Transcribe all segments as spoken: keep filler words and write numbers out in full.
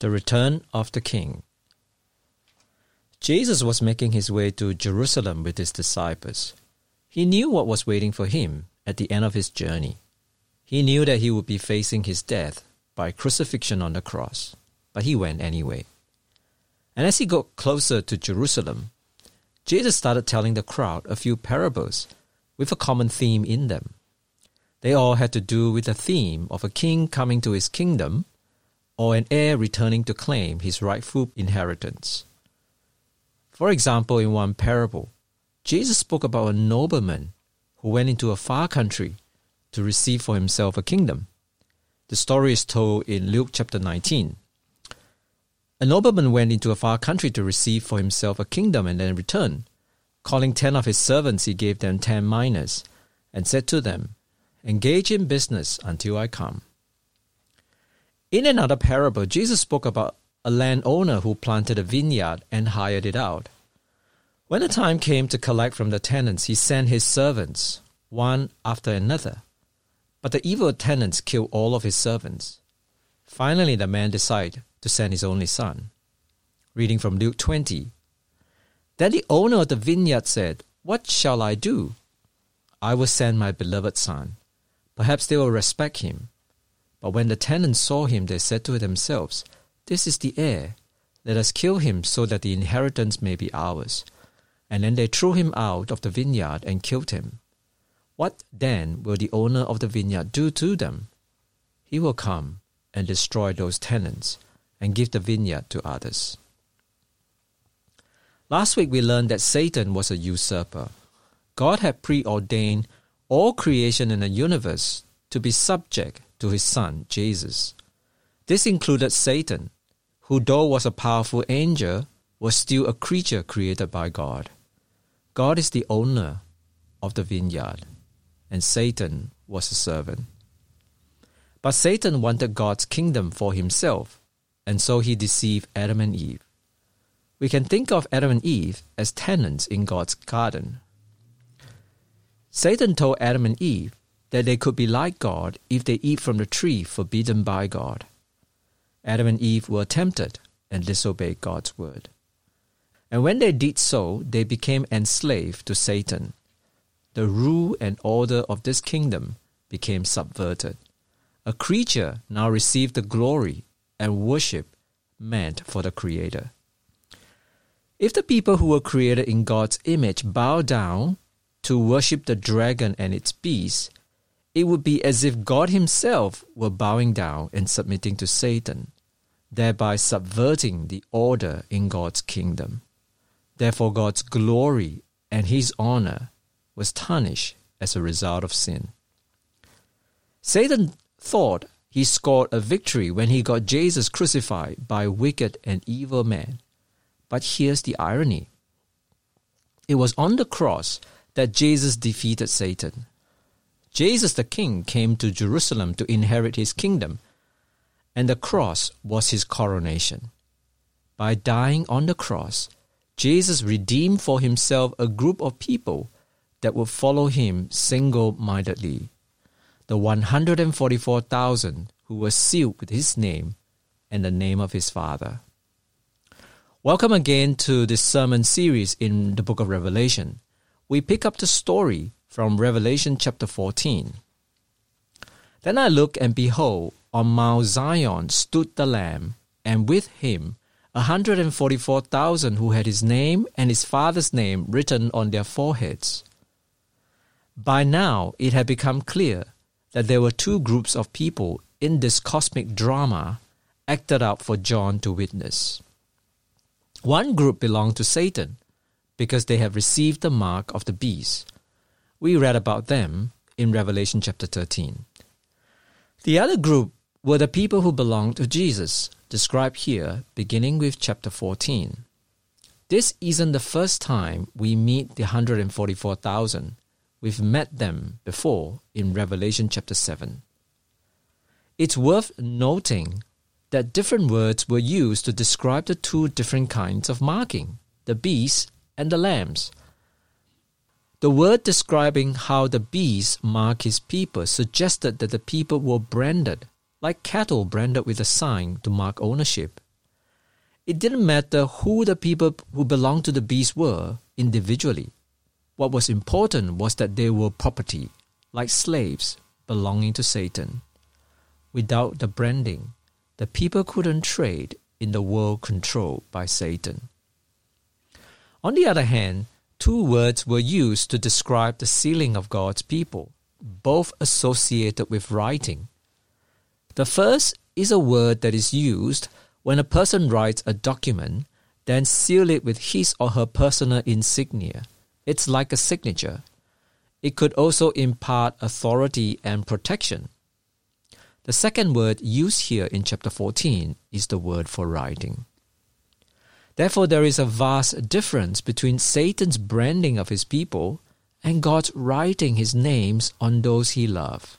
The Return of the King. Jesus was making his way to Jerusalem with his disciples. He knew what was waiting for him at the end of his journey. He knew that he would be facing his death by crucifixion on the cross, but he went anyway. And as he got closer to Jerusalem, Jesus started telling the crowd a few parables with a common theme in them. They all had to do with the theme of a king coming to his kingdom or an heir returning to claim his rightful inheritance. For example, in one parable, Jesus spoke about a nobleman who went into a far country to receive for himself a kingdom. The story is told in Luke chapter nineteen. A nobleman went into a far country to receive for himself a kingdom and then return. Calling ten of his servants, he gave them ten minas and said to them, "Engage in business until I come." In another parable, Jesus spoke about a landowner who planted a vineyard and hired it out. When the time came to collect from the tenants, he sent his servants, one after another. But the evil tenants killed all of his servants. Finally, the man decided to send his only son. Reading from Luke twenty. Then the owner of the vineyard said, "What shall I do? I will send my beloved son. Perhaps they will respect him." But when the tenants saw him, they said to themselves, "This is the heir. Let us kill him so that the inheritance may be ours." And then they threw him out of the vineyard and killed him. What then will the owner of the vineyard do to them? He will come and destroy those tenants and give the vineyard to others. Last week we learned that Satan was a usurper. God had preordained all creation in the universe to be subject to his son, Jesus. This included Satan, who, though was a powerful angel, was still a creature created by God. God is the owner of the vineyard, and Satan was a servant. But Satan wanted God's kingdom for himself, and so he deceived Adam and Eve. We can think of Adam and Eve as tenants in God's garden. Satan told Adam and Eve that they could be like God if they eat from the tree forbidden by God. Adam and Eve were tempted and disobeyed God's word. And when they did so, they became enslaved to Satan. The rule and order of this kingdom became subverted. A creature now received the glory and worship meant for the Creator. If the people who were created in God's image bow down to worship the dragon and its beast, it would be as if God himself were bowing down and submitting to Satan, thereby subverting the order in God's kingdom. Therefore, God's glory and his honor was tarnished as a result of sin. Satan thought he scored a victory when he got Jesus crucified by wicked and evil men. But here's the irony. It was on the cross that Jesus defeated Satan. Jesus the King came to Jerusalem to inherit his kingdom, and the cross was his coronation. By dying on the cross, Jesus redeemed for himself a group of people that would follow him single-mindedly, the one hundred forty-four thousand who were sealed with his name and the name of his Father. Welcome again to this sermon series in the book of Revelation. We pick up the story from Revelation chapter fourteen. Then I looked, and behold, on Mount Zion stood the Lamb, and with him one hundred forty-four thousand who had his name and his Father's name written on their foreheads. By now it had become clear that there were two groups of people in this cosmic drama acted out for John to witness. One group belonged to Satan because they had received the mark of the beast. We read about them in Revelation chapter thirteen. The other group were the people who belonged to Jesus, described here beginning with chapter fourteen. This isn't the first time we meet the one hundred forty-four thousand. We've met them before in Revelation chapter seven. It's worth noting that different words were used to describe the two different kinds of marking, the beast and the lambs. The word describing how the beast marked his people suggested that the people were branded, like cattle branded with a sign to mark ownership It didn't matter who the people who belonged to the beast were individually. What was important was that they were property, like slaves, belonging to Satan. Without the branding, the people couldn't trade in the world controlled by Satan. On the other hand, two words were used to describe the sealing of God's people, both associated with writing. The first is a word that is used when a person writes a document, then seal it with his or her personal insignia. It's like a signature. It could also impart authority and protection. The second word used here in chapter fourteen is the word for writing. Therefore, there is a vast difference between Satan's branding of his people and God's writing his names on those he loved.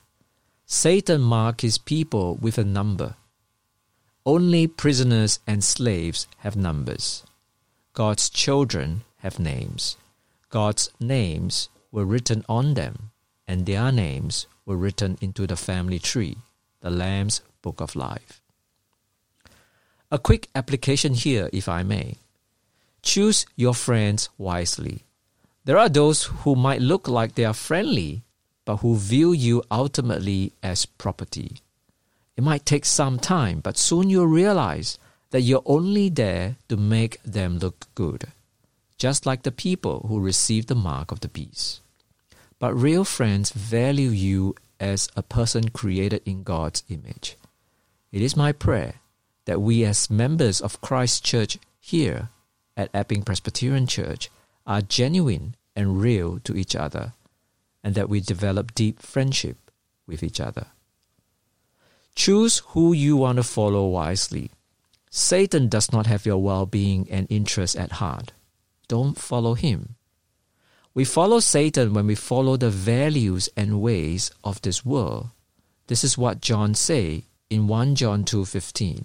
Satan marked his people with a number. Only prisoners and slaves have numbers. God's children have names. God's names were written on them, and their names were written into the family tree, the Lamb's Book of Life. A quick application here, if I may. Choose your friends wisely. There are those who might look like they are friendly, but who view you ultimately as property. It might take some time, but soon you'll realize that you're only there to make them look good, just like the people who received the mark of the beast. But real friends value you as a person created in God's image. It is my prayer that we as members of Christ's church here at Epping Presbyterian Church are genuine and real to each other, and that we develop deep friendship with each other. Choose who you want to follow wisely. Satan does not have your well-being and interests at heart. Don't follow him. We follow Satan when we follow the values and ways of this world. This is what John says in First John two fifteen.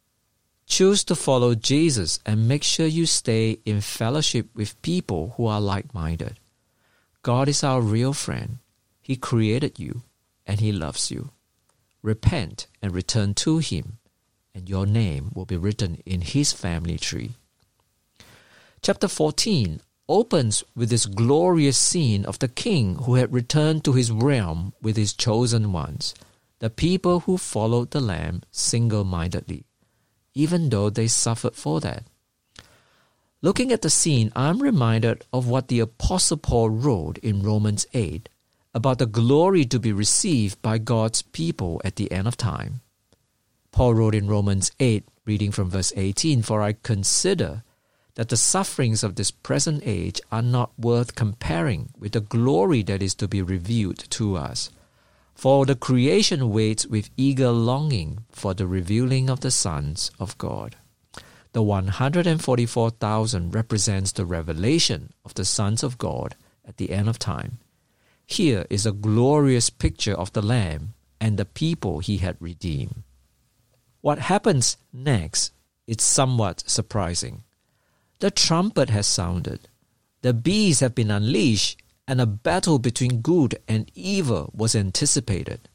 Choose to follow Jesus and make sure you stay in fellowship with people who are like-minded. God is our real friend. He created you and He loves you. Repent and return to Him, and your name will be written in His family tree. Chapter fourteen opens with this glorious scene of the king who had returned to his realm with his chosen ones, the people who followed the Lamb single-mindedly, even though they suffered for that. Looking at the scene, I'm reminded of what the Apostle Paul wrote in Romans eight about the glory to be received by God's people at the end of time. Paul wrote in Romans eight, reading from verse eighteen, "For I consider that the sufferings of this present age are not worth comparing with the glory that is to be revealed to us. For the creation waits with eager longing for the revealing of the sons of God." The one hundred forty-four thousand represents the revelation of the sons of God at the end of time. Here is a glorious picture of the Lamb and the people He had redeemed. What happens next is somewhat surprising. The trumpet has sounded, the beasts have been unleashed, and a battle between good and evil was anticipated.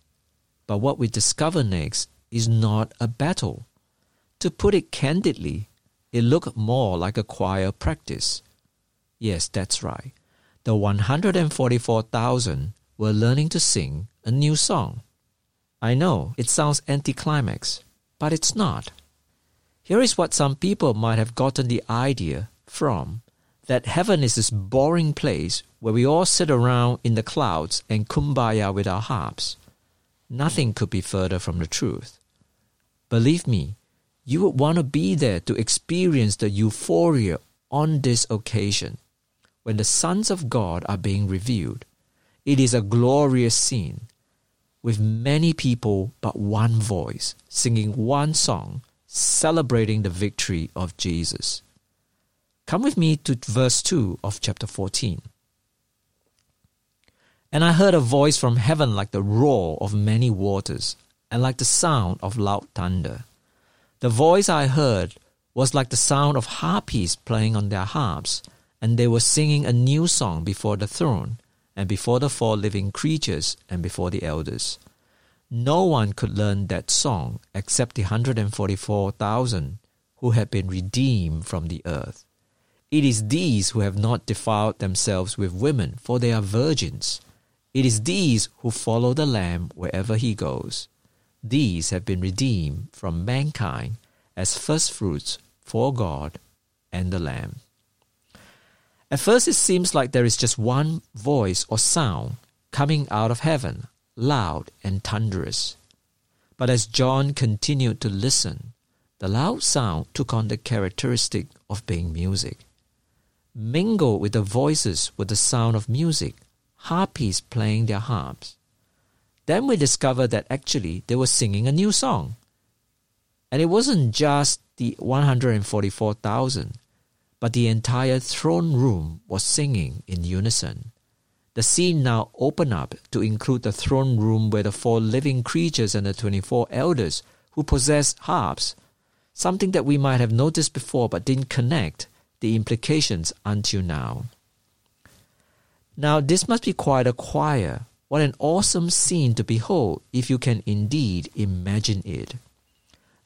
But what we discover next is not a battle. To put it candidly, it looked more like a choir practice. Yes, that's right. The one hundred forty-four thousand were learning to sing a new song. I know, it sounds anticlimax, but it's not. Here is what some people might have gotten the idea from, that heaven is this boring place where we all sit around in the clouds and kumbaya with our harps. Nothing could be further from the truth. Believe me, you would want to be there to experience the euphoria on this occasion, when the sons of God are being revealed. It is a glorious scene, with many people but one voice, singing one song, celebrating the victory of Jesus. Come with me to verse two of chapter fourteen. And I heard a voice from heaven like the roar of many waters, and like the sound of loud thunder. The voice I heard was like the sound of harpies playing on their harps, and they were singing a new song before the throne, and before the four living creatures, and before the elders. No one could learn that song except the one hundred forty-four thousand who had been redeemed from the earth. It is these who have not defiled themselves with women, for they are virgins. It is these who follow the Lamb wherever he goes. These have been redeemed from mankind as firstfruits for God and the Lamb. At first it seems like there is just one voice or sound coming out of heaven, loud and thunderous. But as John continued to listen, the loud sound took on the characteristic of being music. Mingled with the voices were the sound of music, harpies playing their harps. Then we discovered that actually they were singing a new song. And it wasn't just the one hundred forty-four thousand, but the entire throne room was singing in unison. The scene now opened up to include the throne room where the four living creatures and the twenty-four elders who possessed harps, something that we might have noticed before but didn't connect the implications until now. Now this must be quite a choir. What an awesome scene to behold if you can indeed imagine it.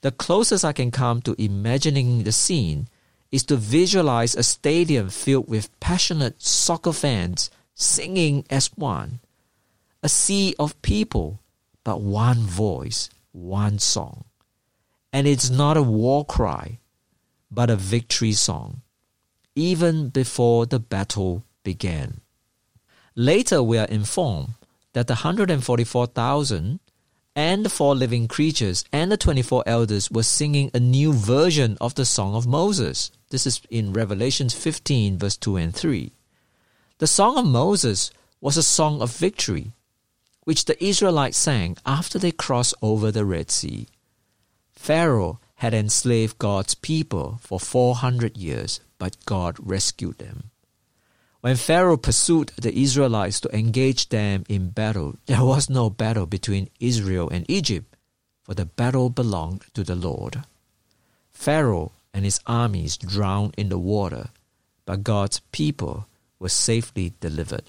The closest I can come to imagining the scene is to visualize a stadium filled with passionate soccer fans singing as one. A sea of people, but one voice, one song. And it's not a war cry, but a victory song, even before the battle began. Later we are informed that the one hundred forty-four thousand and the four living creatures and the twenty-four elders were singing a new version of the Song of Moses. This is in Revelation fifteen, verse two and three. The Song of Moses was a song of victory, which the Israelites sang after they crossed over the Red Sea. Pharaoh had enslaved God's people for four hundred years, but God rescued them. When Pharaoh pursued the Israelites to engage them in battle, there was no battle between Israel and Egypt, for the battle belonged to the Lord. Pharaoh and his armies drowned in the water, but God's people were safely delivered.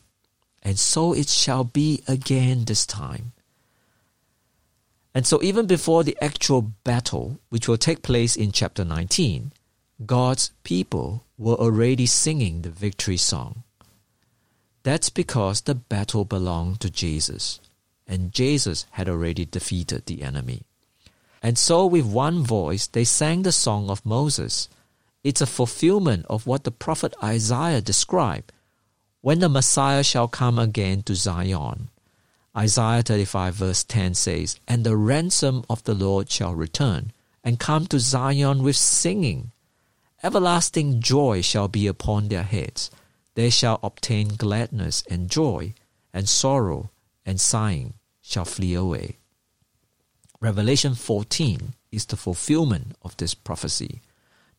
And so it shall be again this time. And so even before the actual battle, which will take place in chapter nineteen, God's people were already singing the victory song. That's because the battle belonged to Jesus, and Jesus had already defeated the enemy. And so with one voice, they sang the Song of Moses. It's a fulfillment of what the prophet Isaiah described, when the Messiah shall come again to Zion. Isaiah thirty-five verse ten says, "And the ransom of the Lord shall return, and come to Zion with singing. Everlasting joy shall be upon their heads. They shall obtain gladness and joy, and sorrow and sighing shall flee away." Revelation fourteen is the fulfillment of this prophecy.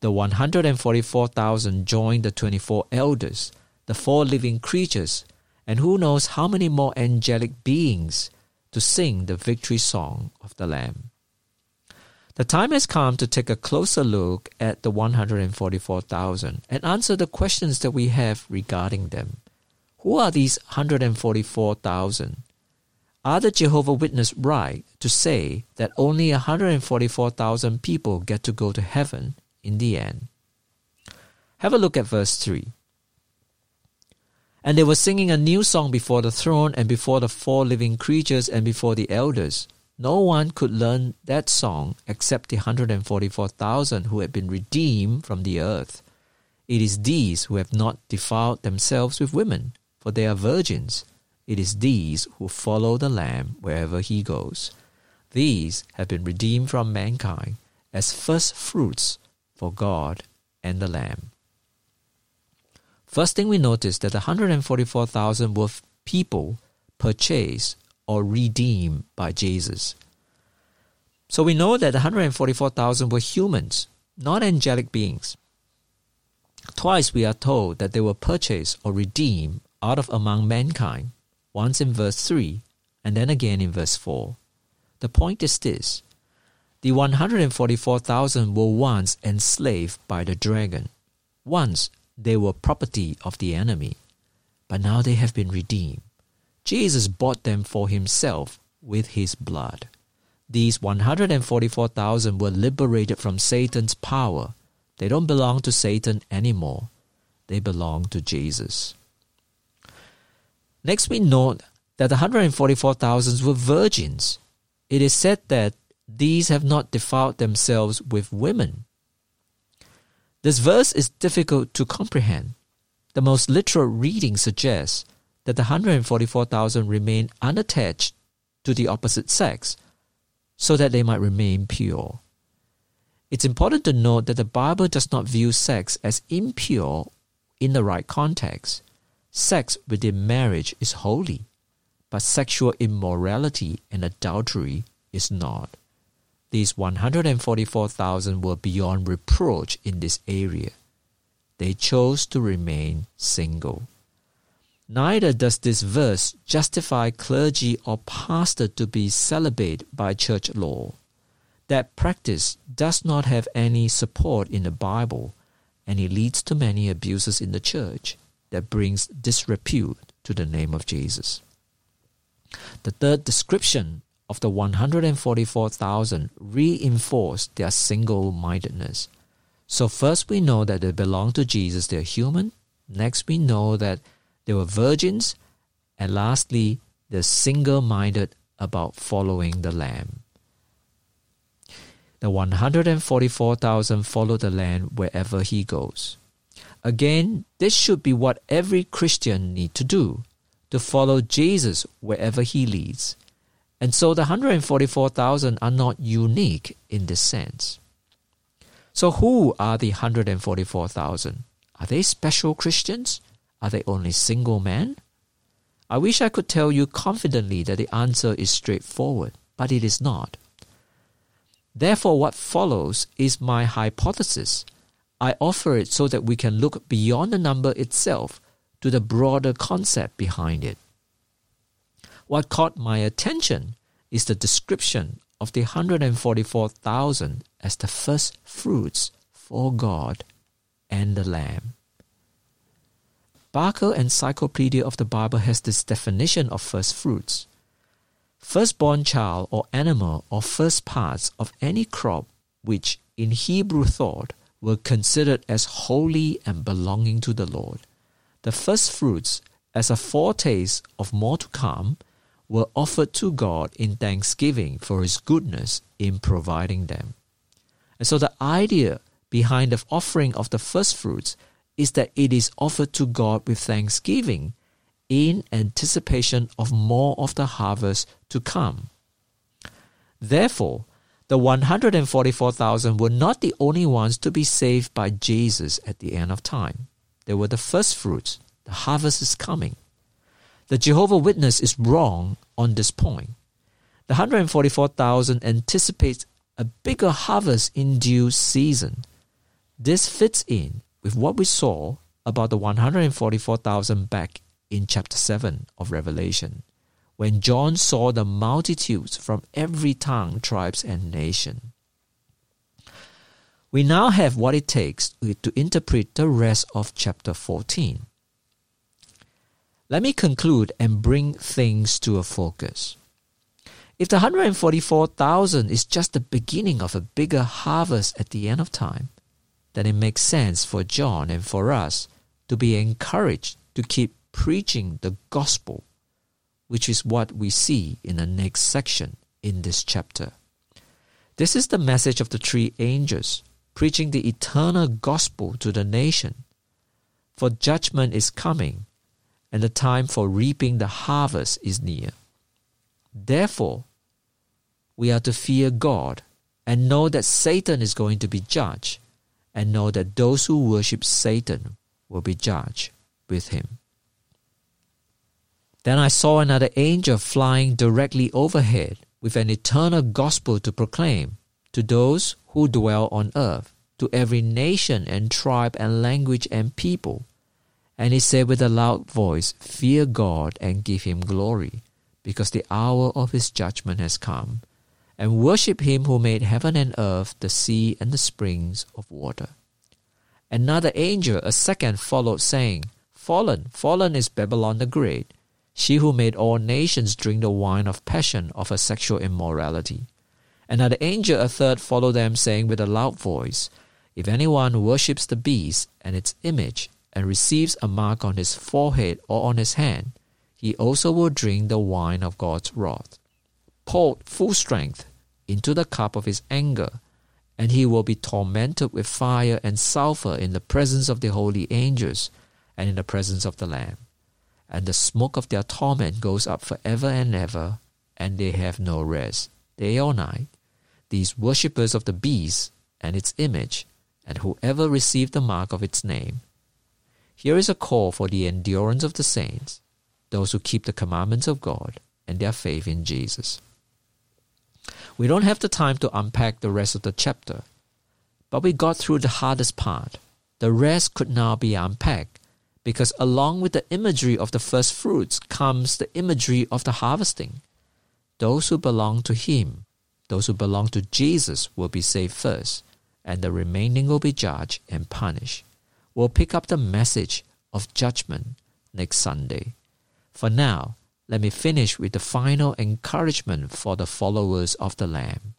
The one hundred forty-four thousand joined the twenty-four elders, the four living creatures, and who knows how many more angelic beings to sing the victory song of the Lamb. The time has come to take a closer look at the one hundred forty-four thousand and answer the questions that we have regarding them. Who are these one hundred forty-four thousand? Are the Jehovah's Witnesses right to say that only one hundred forty-four thousand people get to go to heaven in the end? Have a look at verse three. And they were singing a new song before the throne and before the four living creatures and before the elders. No one could learn that song except the one hundred forty-four thousand who had been redeemed from the earth. It is these who have not defiled themselves with women, for they are virgins. It is these who follow the Lamb wherever he goes. These have been redeemed from mankind as first fruits for God and the Lamb. First thing we notice that the one hundred forty-four thousand were people purchased or redeemed by Jesus. So we know that the one hundred forty-four thousand were humans, not angelic beings. Twice we are told that they were purchased or redeemed out of among mankind, once in verse three and then again in verse four. The point is this: the one hundred forty-four thousand were once enslaved by the dragon. Once they were property of the enemy, but now they have been redeemed. Jesus bought them for himself with his blood. These one hundred forty-four thousand were liberated from Satan's power. They don't belong to Satan anymore. They belong to Jesus. Next, we note that the one hundred forty-four thousand were virgins. It is said that these have not defiled themselves with women. This verse is difficult to comprehend. The most literal reading suggests that the one hundred forty-four thousand remain unattached to the opposite sex so that they might remain pure. It's important to note that the Bible does not view sex as impure in the right context. Sex within marriage is holy, but sexual immorality and adultery is not. These one hundred forty-four thousand were beyond reproach in this area. They chose to remain single. Neither does this verse justify clergy or pastor to be celibate by church law. That practice does not have any support in the Bible, and it leads to many abuses in the church that brings disrepute to the name of Jesus. The third description of the one hundred forty-four thousand reinforced their single-mindedness. So first we know that they belong to Jesus, they are human. Next we know that they were virgins. And lastly, they're single-minded about following the Lamb. The one hundred forty-four thousand follow the Lamb wherever he goes. Again, this should be what every Christian need to do, to follow Jesus wherever he leads. And so the one hundred forty-four thousand are not unique in this sense. So who are the one hundred forty-four thousand? Are they special Christians? Are they only single men? I wish I could tell you confidently that the answer is straightforward, but it is not. Therefore, what follows is my hypothesis. I offer it so that we can look beyond the number itself to the broader concept behind it. What caught my attention is the description of the one hundred forty-four thousand as the first fruits for God and the Lamb. Barker Encyclopedia of the Bible has this definition of first fruits: firstborn child or animal or first parts of any crop which in Hebrew thought were considered as holy and belonging to the Lord. The first fruits, as a foretaste of more to come, were offered to God in thanksgiving for his goodness in providing them. And so the idea behind the offering of the first fruits is that it is offered to God with thanksgiving in anticipation of more of the harvest to come. Therefore, the one hundred forty-four thousand were not the only ones to be saved by Jesus at the end of time. They were the first fruits. The harvest is coming. The Jehovah's Witness is wrong on this point. The one hundred forty-four thousand anticipates a bigger harvest in due season. This fits in with what we saw about the one hundred forty-four thousand back in chapter seven of Revelation, when John saw the multitudes from every tongue, tribes, and nation. We now have what it takes to interpret the rest of chapter fourteen. Let me conclude and bring things to a focus. If the one hundred forty-four thousand is just the beginning of a bigger harvest at the end of time, then it makes sense for John and for us to be encouraged to keep preaching the gospel, which is what we see in the next section in this chapter. This is the message of the three angels, preaching the eternal gospel to the nation. For judgment is coming, and the time for reaping the harvest is near. Therefore, we are to fear God and know that Satan is going to be judged, and know that those who worship Satan will be judged with him. Then I saw another angel flying directly overhead with an eternal gospel to proclaim to those who dwell on earth, to every nation and tribe and language and people. And he said with a loud voice, Fear God and give him glory, because the hour of his judgment has come. And worship him who made heaven and earth, the sea and the springs of water. Another angel, a second, followed, saying, Fallen, fallen is Babylon the Great, she who made all nations drink the wine of passion of her sexual immorality. Another angel, a third, followed them, saying with a loud voice, If anyone worships the beast and its image, and receives a mark on his forehead or on his hand, he also will drink the wine of God's wrath, poured full strength into the cup of his anger, and he will be tormented with fire and sulfur in the presence of the holy angels and in the presence of the Lamb. And the smoke of their torment goes up forever and ever, and they have no rest, day or night. These worshippers of the beast and its image, and whoever received the mark of its name. Here is a call for the endurance of the saints, those who keep the commandments of God and their faith in Jesus. We don't have the time to unpack the rest of the chapter, but we got through the hardest part. The rest could now be unpacked, because along with the imagery of the first fruits comes the imagery of the harvesting. Those who belong to Him, those who belong to Jesus, will be saved first, and the remaining will be judged and punished. We'll pick up the message of judgment next Sunday. For now, let me finish with the final encouragement for the followers of the Lamb.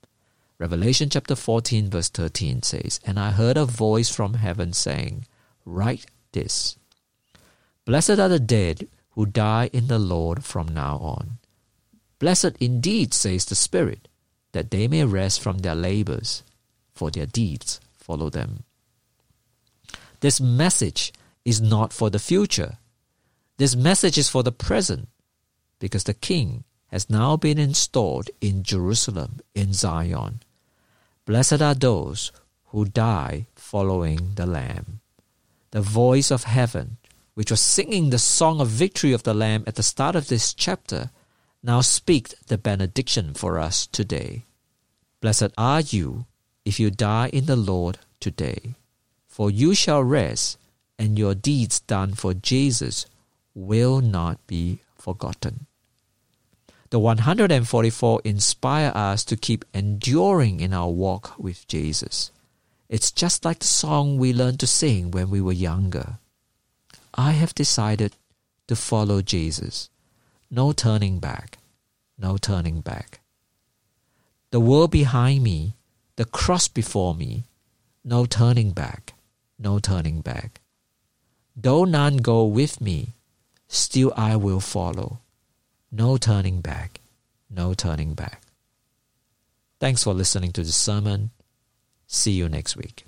Revelation chapter fourteen verse thirteen says, And I heard a voice from heaven saying, Write this, Blessed are the dead who die in the Lord from now on. Blessed indeed, says the Spirit, that they may rest from their labors, for their deeds follow them. This message is not for the future. This message is for the present, because the King has now been installed in Jerusalem, in Zion. Blessed are those who die following the Lamb. The voice of heaven, which was singing the song of victory of the Lamb at the start of this chapter, now speaks the benediction for us today. Blessed are you if you die in the Lord today, for you shall rest, and your deeds done for Jesus will not be forgotten. The one hundred forty-four inspire us to keep enduring in our walk with Jesus. It's just like the song we learned to sing when we were younger. I have decided to follow Jesus. No turning back, no turning back. The world behind me, the cross before me, no turning back, no turning back. Though none go with me, still I will follow. No turning back, no turning back. Thanks for listening to this sermon. See you next week.